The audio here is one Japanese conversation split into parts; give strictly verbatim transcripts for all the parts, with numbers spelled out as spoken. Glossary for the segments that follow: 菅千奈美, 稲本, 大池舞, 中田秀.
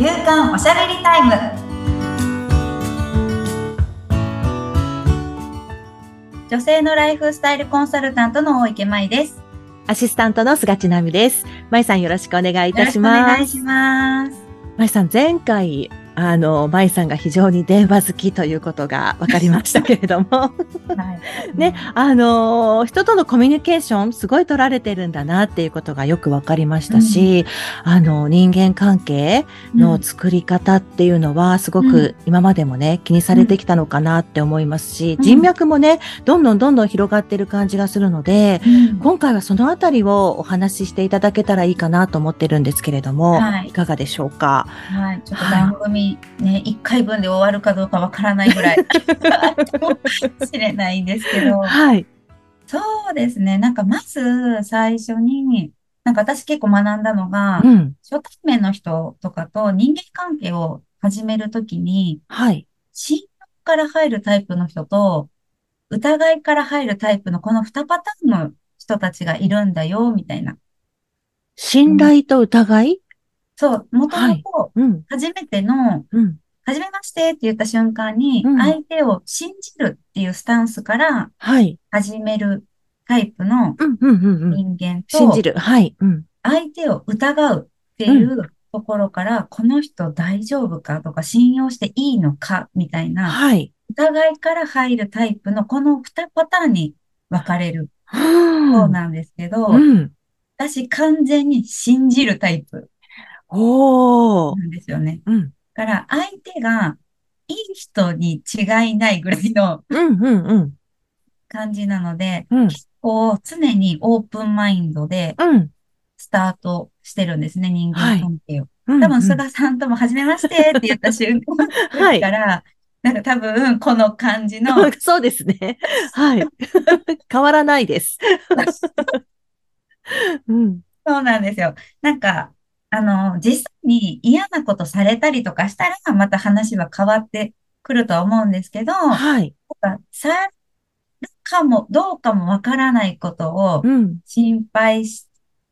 夕刊おしゃべりタイム。女性のライフスタイルコンサルタントの大池舞です。アシスタントの菅千奈美です。舞さん、よろしくお願いいたします。よろしくお願いします。舞さん、前回あの舞さんが非常に電話好きということが分かりましたけれども、はい、ね、あの人とのコミュニケーションすごい取られてるんだなっていうことがよく分かりましたし、うん、あの人間関係の作り方っていうのはすごく今までもね、うん、気にされてきたのかなって思いますし、うん、人脈もねどんどんどんどん広がってる感じがするので、うん、今回はそのあたりをお話ししていただけたらいいかなと思ってるんですけれども、はい、いかがでしょうか。はい、ちょっと番組、はいね、いっかいぶんで終わるかどうかわからないぐらいかもしれないんですけど、はい、そうですね。なんかまず最初になんか私結構学んだのが、うん、初対面の人とかと人間関係を始めるときに、はい、信用から入るタイプの人と疑いから入るタイプのこのにパターンの人たちがいるんだよみたいな。信頼と疑い、うん、そう、もともと、初めての、初めましてって言った瞬間に、相手を信じるっていうスタンスから、始めるタイプの人間と、信じる、はい。相手を疑うっていうところから、この人大丈夫かとか、信用していいのかみたいな、疑いから入るタイプの、このにパターンに分かれる。そうなんですけど、私完全に信じるタイプ。おー。なんですよね。うん。だから、相手がいい人に違いないぐらいの、うんうんうん。感じなので、うん、結構常にオープンマインドで、スタートしてるんですね、うん、人間関係を。はい、多分、菅さんとも初めましてって言った瞬間から、はい、なんか多分、この感じの。そうですね。はい。変わらないです。うん、そうなんですよ。なんか、あの、実際に嫌なことされたりとかしたら、また話は変わってくるとは思うんですけど、はい。なんかされるかも、どうかもわからないことを、心配し、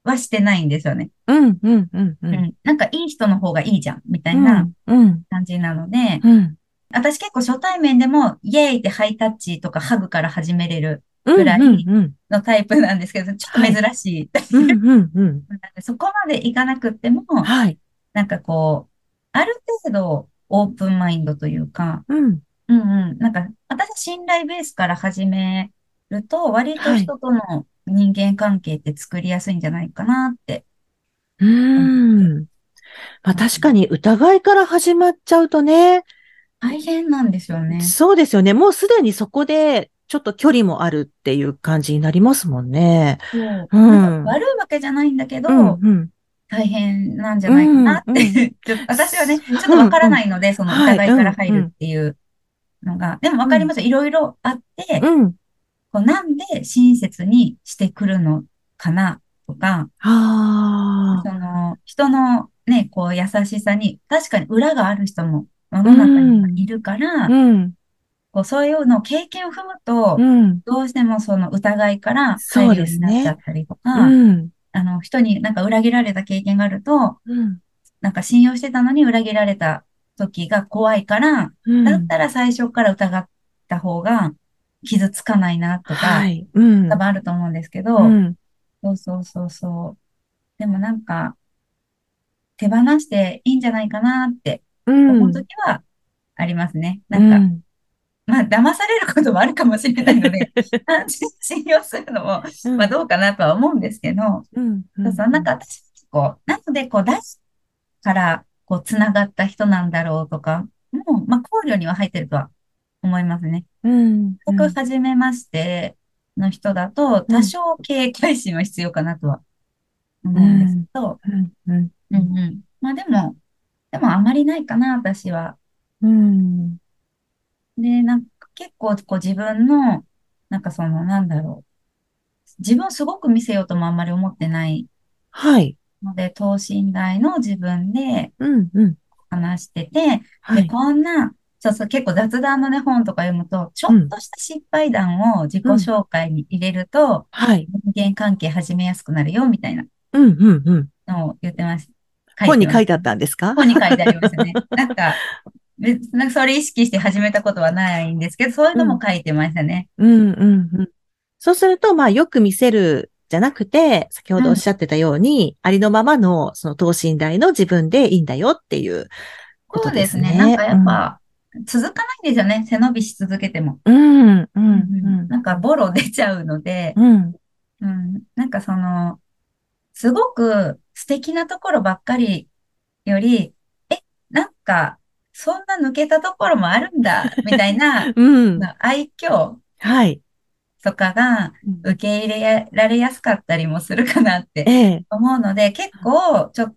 うん、はしてないんですよね。うん、うん、うん、うん。なんかいい人の方がいいじゃん、みたいな感じなので、うん、うん。私結構初対面でも、イエーイってハイタッチとかハグから始めれるぐらいのタイプなんですけど、ちょっと珍しいタイプ。はい、うんうんうん、そこまでいかなくっても、はい、なんかこう、ある程度オープンマインドというか、うんうんうん、なんか私は信頼ベースから始めると、割と人との人間関係って作りやすいんじゃないかなって。はい、うん。まあ確かに疑いから始まっちゃうとね、大変なんですよね。そうですよね。もうすでにそこで、ちょっと距離もあるっていう感じになりますもんね。うん、なんか悪いわけじゃないんだけど、うんうん、大変なんじゃないかなって、うんうん私はね、ちょっとわからないので、うんうん、その疑いから入るっていうのが、はい、でもわかります。いろいろあって、うん、こうなんで親切にしてくるのかなとか、うん、その人のね、こう優しさに確かに裏がある人も世の中にいるから、うんうんそういうのを経験を踏むと、うん、どうしてもその疑いから入るようになっちゃったりとか、ねうん、あの人になんか裏切られた経験があると、うん、なんか信用してたのに裏切られた時が怖いから、うん、だったら最初から疑った方が傷つかないなとか、はいうん、多分あると思うんですけど、うん、そうそうそうそう。でもなんか手放していいんじゃないかなって思う時はありますね。うん、なんか、うんまあ、騙されることもあるかもしれないので、信用するのも、まあ、どうかなとは思うんですけど、うん、そうそう、なんか私、こう、なので、こう、大事から、こう、つながった人なんだろうとか、もう、まあ、考慮には入ってるとは思いますね。うん。僕、はじめましての人だと、多少警戒心は必要かなとは思うんですけど、うんうん。うんうん。まあ、でも、でもあまりないかな、私は。うん。で、なんか結構こう自分の、なんかその、なんだろう。自分をすごく見せようともあんまり思ってない。はい。ので、等身大の自分で、話してて、うんうんはい、で、こんな、そうそう、結構雑談のね、本とか読むと、ちょっとした失敗談を自己紹介に入れると、うんはい、人間関係始めやすくなるよ、みたいな。うんうんうん。のを言ってました。本に書いてあったんですか？本に書いてありますね。なんか、なんかそれ意識して始めたことはないんですけど、そういうのも書いてましたね。うん、うん、うんうん。そうすると、まあ、よく見せるじゃなくて、先ほどおっしゃってたように、うん、ありのままの、その等身大の自分でいいんだよっていうことですね。そうですね。なんかやっぱ、うん続かないんですよね。背伸びし続けても。うんうんうん、なんかボロ出ちゃうので、うんうん、なんかその、すごく素敵なところばっかりより、え、なんか、そんな抜けたところもあるんだ、みたいな、うん、愛嬌とかが受け入れられやすかったりもするかなって思うので、はい、結構、ちょっ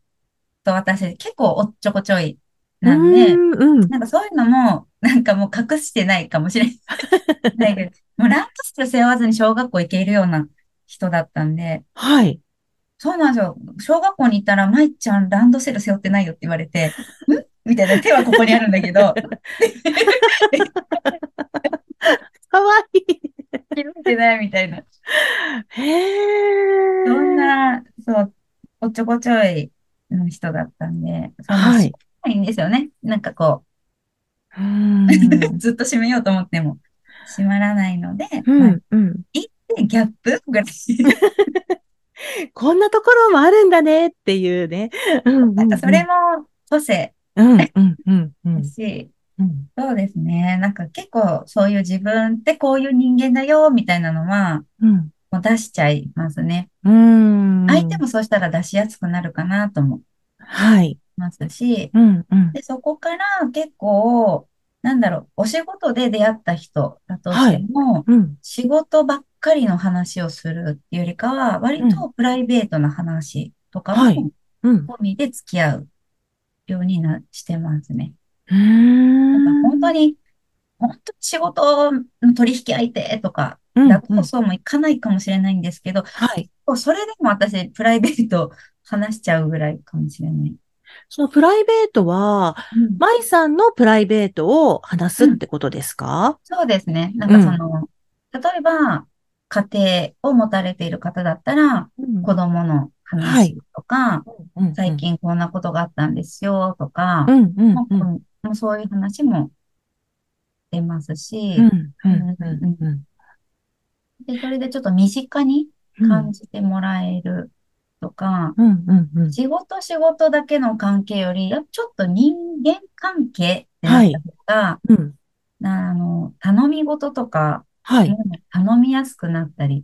と私、結構おっちょこちょい。なんで、うんうん、なんかそういうのも、なんかもう隠してないかもしれないけど、もうランドセル背負わずに小学校行けるような人だったんで、はい。そうなんですよ。小学校に行ったら、まいちゃんランドセル背負ってないよって言われて、んみたいな手はここにあるんだけど、かわいい。気づいてないみたいな。へぇー。そんな、そう、おっちょこちょいの人だったんで、そはい。いいんですよね。なんかこう、うーんずっと閉めようと思っても閉まらないので、うんまあうん、いってんギャップぐらい。こんなところもあるんだねっていうね。なんかそれも個性だし、そうですね。なんか結構そういう自分ってこういう人間だよみたいなのは、うん、もう出しちゃいますね。うん相手もそうしたら出しやすくなるかなとも。はい。ますし、うんうん、でそこから結構なんだろうお仕事で出会った人だとしても、はいうん、仕事ばっかりの話をするっていうよりかは割とプライベートな話とかも込みで付き合うようになしてますね。うんなんか本当に本当に仕事の取引相手とかだとそうもいかないかもしれないんですけど、うんうんはい、それでも私プライベート話しちゃうぐらいかもしれない。そのプライベートは、うん、舞さんのプライベートを話すってことですか？うん、そうですね。なんかその、うん、例えば、家庭を持たれている方だったら、うん、子供の話とか、はいうん、最近こんなことがあったんですよとか、うんうんうん、もうそういう話も出ますし、で、それでちょっと身近に感じてもらえる。うんとか、うんうんうん、仕事仕事だけの関係より、やっぱちょっと人間関係ってなった方が、はいうん、あの、頼み事とか、はい、頼みやすくなったり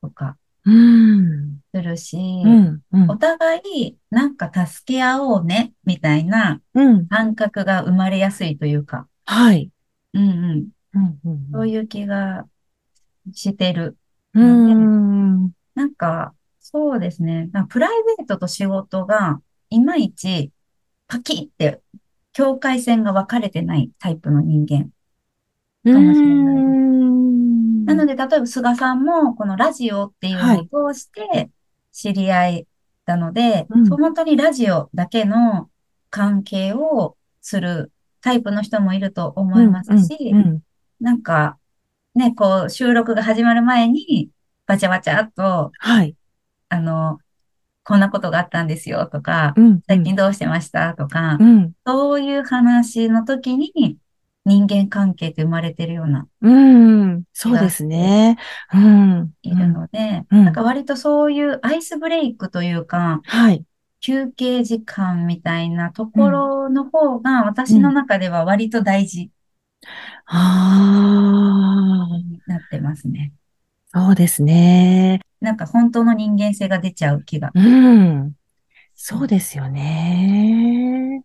とか、するし、うんうん、お互いなんか助け合おうね、みたいな感覚が生まれやすいというか、はい。うんうん。うんうんうん、そういう気がしてるので、うんなんか、そうですね。プライベートと仕事が、いまいち、パキって、境界線が分かれてないタイプの人間かもしれない。うんなので、例えば、菅さんも、このラジオっていうのを通して、知り合いなので、はいうん、本当にラジオだけの関係をするタイプの人もいると思いますし、うんうんうん、なんか、ね、こう、収録が始まる前に、バチャバチャっと、はいあの、こんなことがあったんですよとか、うんうん、最近どうしてましたとか、うん、そういう話の時に人間関係って生まれてるような。うん、そうですね。うん、いるので、うんうん、なんか割とそういうアイスブレイクというか、はい、休憩時間みたいなところの方が私の中では割と大事。ああ、になってますね。そうですね。なんか本当の人間性が出ちゃう気が。うん。そうですよね。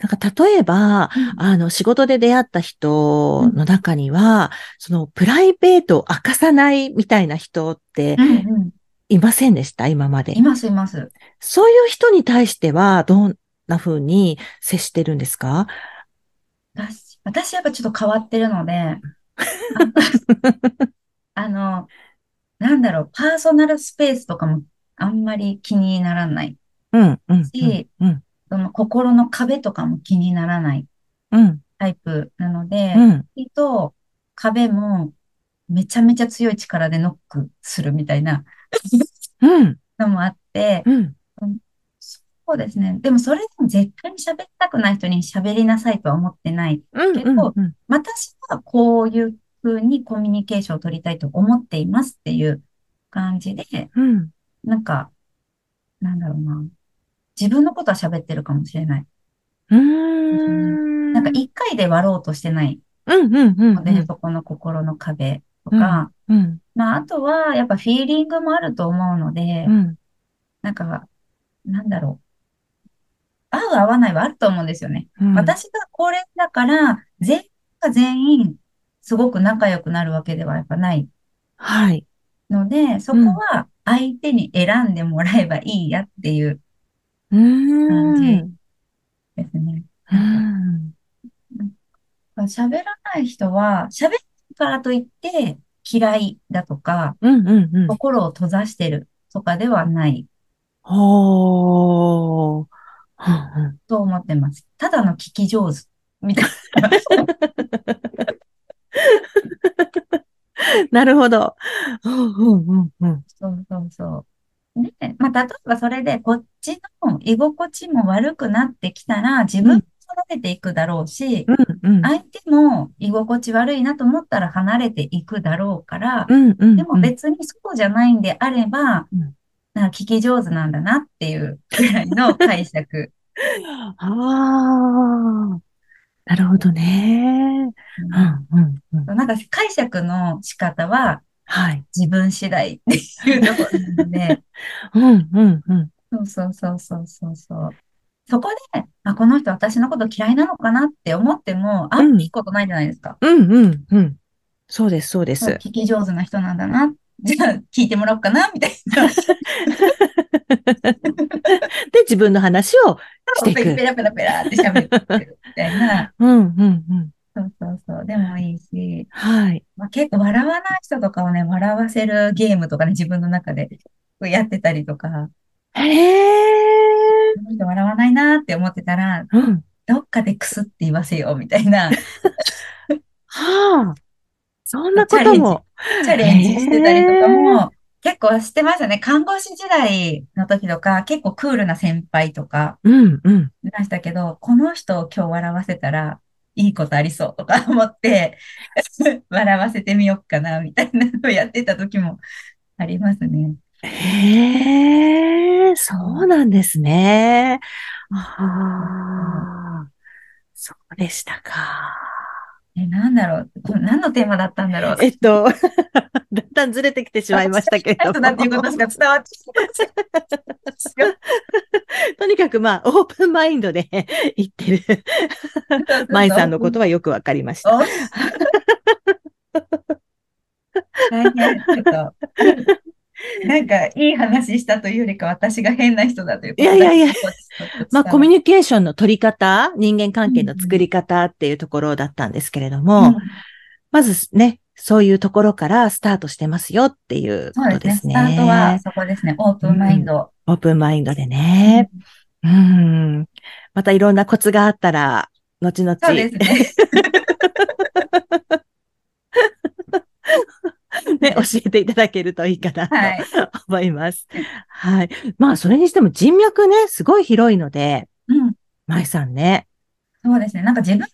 なんか例えば、うん、あの仕事で出会った人の中には、うん、そのプライベートを明かさないみたいな人っていませんでした、うんうん、今まで。いますいます。そういう人に対してはどんな風に接してるんですか？私、私やっぱちょっと変わってるので、あの、なんだろう、パーソナルスペースとかもあんまり気にならないし、うんうんうんうん、その心の壁とかも気にならないタイプなので、うん、きっと壁もめちゃめちゃ強い力でノックするみたいな、うん、のもあって、うん、そそうですね。でもそれでも絶対に喋りたくない人に喋りなさいとは思ってないけど、私はこういうふうにコミュニケーションを取りたいと思っていますっていう感じで、うん、なんか、なんだろうな。自分のことは喋ってるかもしれない。うーん。なんか一回で割ろうとしてない。うんうんうん、うん。で、そこの心の壁とか、うんうん、まあ、あとは、やっぱフィーリングもあると思うので、うん、なんか、なんだろう。合う合わないはあると思うんですよね。うん、私が高齢だから、全員が全員、すごく仲良くなるわけではやっぱない。はい。ので、そこは相手に選んでもらえばいいやっていう感じですね。うん。喋らない人は、喋るからといって嫌いだとか、うんうんうん、心を閉ざしてるとかではない。ほー。と思ってます。ただの聞き上手みたいな。なるほど。そうそうそう。で、まあ、例えばそれでこっちの居心地も悪くなってきたら自分も育てていくだろうし、うんうん、相手も居心地悪いなと思ったら離れていくだろうから、うんうんうん、でも別にそうじゃないんであれば、うん、なんか聞き上手なんだなっていうくらいの解釈。ああ。なるほどね。うんうんうん、なんか解釈の仕方は、はい、自分次第っていうところなので、うんうんうん、そうそうそうそうそうそう。そこで、あ、この人私のこと嫌いなのかなって思っても、あ、うん、いいことないじゃないですか。うんうんうん。そうですそうです。聞き上手な人なんだな。じゃあ聞いてもらおうかなみたいな。で自分の話をしていく。ペラペラペラって喋ってるみたいな。うんうんうん。そうそうそう。でもいいし。はい。まあ、結構笑わない人とかをね、笑わせるゲームとかね、自分の中でやってたりとか。へえ。この人笑わないなって思ってたら、うん、どっかでクスって言わせようみたいな。はあ。そんなこともチャレンジ、チャレンジしてたりとかも結構してましたね。看護師時代の時とか結構クールな先輩とかいましたけど、うんうん、この人を今日笑わせたらいいことありそうとか思って笑わせてみようかなみたいなのをやってた時もありますね。へー、そうなんですね。ああ、そうでしたか。え、なんだろう、何のテーマだったんだろう。えっと、だんだんずれてきてしまいましたけれども。なんていうことしか伝わってきません。とにかくまあ、オープンマインドで言ってる。舞さんのことはよくわかりました。大変、ちょっと。なんか、いい話したというよりか、私が変な人だということです。いやいやいや。まあ、コミュニケーションの取り方、人間関係の作り方っていうところだったんですけれども、うん、まずね、そういうところからスタートしてますよっていうことですね。そうですね。スタートはそこですね。オープンマインド。うん、オープンマインドでね。うん。うん、またいろんなコツがあったら、後々。そうですね。ね、教えていただけるといいかなと思います。はい。はい、まあ、それにしても人脈ね、すごい広いので、うん。舞さんね。そうですね。なんか自分の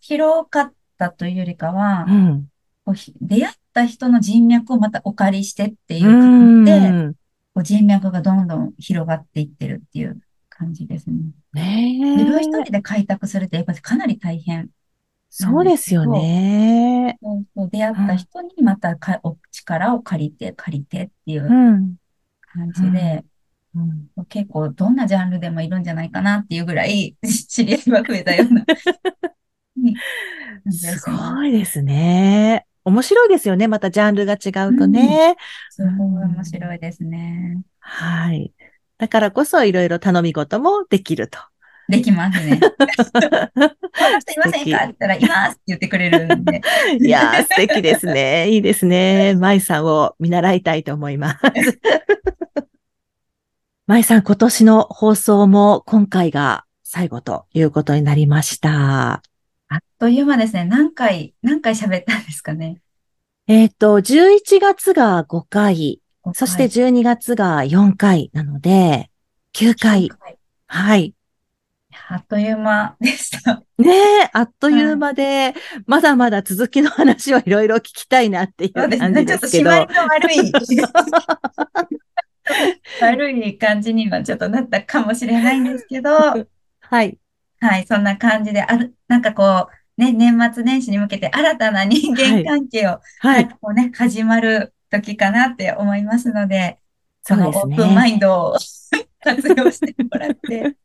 広かったというよりかは、うん、こう出会った人の人脈をまたお借りしてっていう感じで、うん、こう人脈がどんどん広がっていってるっていう感じですね。ね、自分一人で開拓するってやっぱりかなり大変。そうですよね。出会った人にまたか、うん、お力を借りて、借りてっていう感じで、うんうんうん、結構どんなジャンルでもいるんじゃないかなっていうぐらい知り合いは増えたような。すごいですね。面白いですよね。またジャンルが違うとね。うん、すごい面白いですね。はい。だからこそいろいろ頼み事もできると。できますね。すいませんかって言ったら、いますって言ってくれるんで。いやー、素敵ですね。いいですね。舞さんを見習いたいと思います。舞さん、今年の放送も今回が最後ということになりました。あっという間ですね。何回、何回喋ったんですかね。えっと、じゅういちがつがごかい、ごかいそしてじゅうにがつがよんかいなので、きゅうかい。きゅうかいはい。あっという間でした。ねえ、あっとはいうい。間で、まだまだ続きの話をいろいろ聞きたいなっていそううです感ね。じちょでっとすけ締まりど。の悪い、悪い感じにはちょっとなったかもしれないんですけど、は はい。い、そんな感じで、ある、なんかこう、ね、年末年始に向けて新たな人は間い。関係を、はなんい。かこうね、始まる時かなって思いますので、そそうでのすオープンマね。インドを 活用してもらって、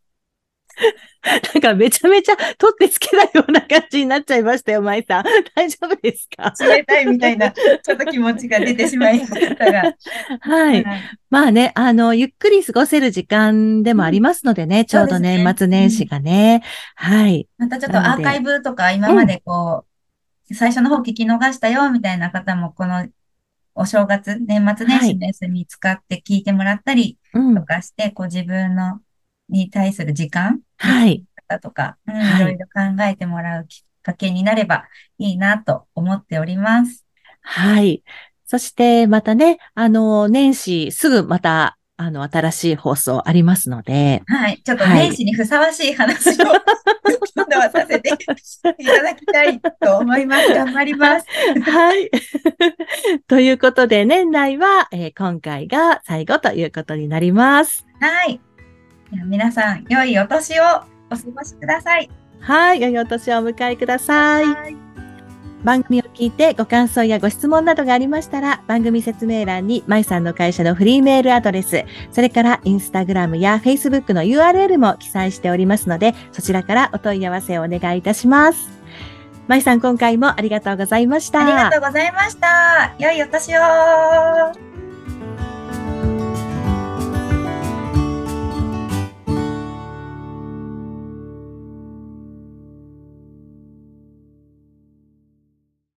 なんかめちゃめちゃ取ってつけないような感じになっちゃいましたよ、舞さん。大丈夫ですか？ 締めたいみたいな、ちょっと気持ちが出てしまいましたが、はい。はい。まあね、あの、ゆっくり過ごせる時間でうもありん、ますのでね、ちそょううでどす年ね。末う年始ん。がね。はい。またちょっなとのアーカイで、ブとか今うまん。でこう、最初の方聞き逃したよみたいな方も、このお正月、年末年は始い。の休み使って聞いてもらったりうとん。かして、こう自分のに対する時間のは使いい。方とか、うん、いはろいい。ろ考えてもらうきっかけになればいいなと思っております。はい。そしてまたね、あの、年始すぐまた、あの、新しい放送ありますので、はい。ちょっとは年い。始にふさわしい話を 今度はさせていただきたいと思います。頑張ります。はい。ということで、年内は、えー今回が最後ということになります。はい。では皆さん、良いお年をお過ごしください。はい。良いお年をお迎えください。はい。番組を聞いてご感想やご質問などがありましたら、番組説明欄にまいさんの会社のフリーメールアドレス、それからインスタグラムやフェイスブックの ユーアールエル も記載しておりますので、そちらからお問い合わせをお願いいたします。まいさん、今回もありがとうございましありがとた。うございました。良いお年を。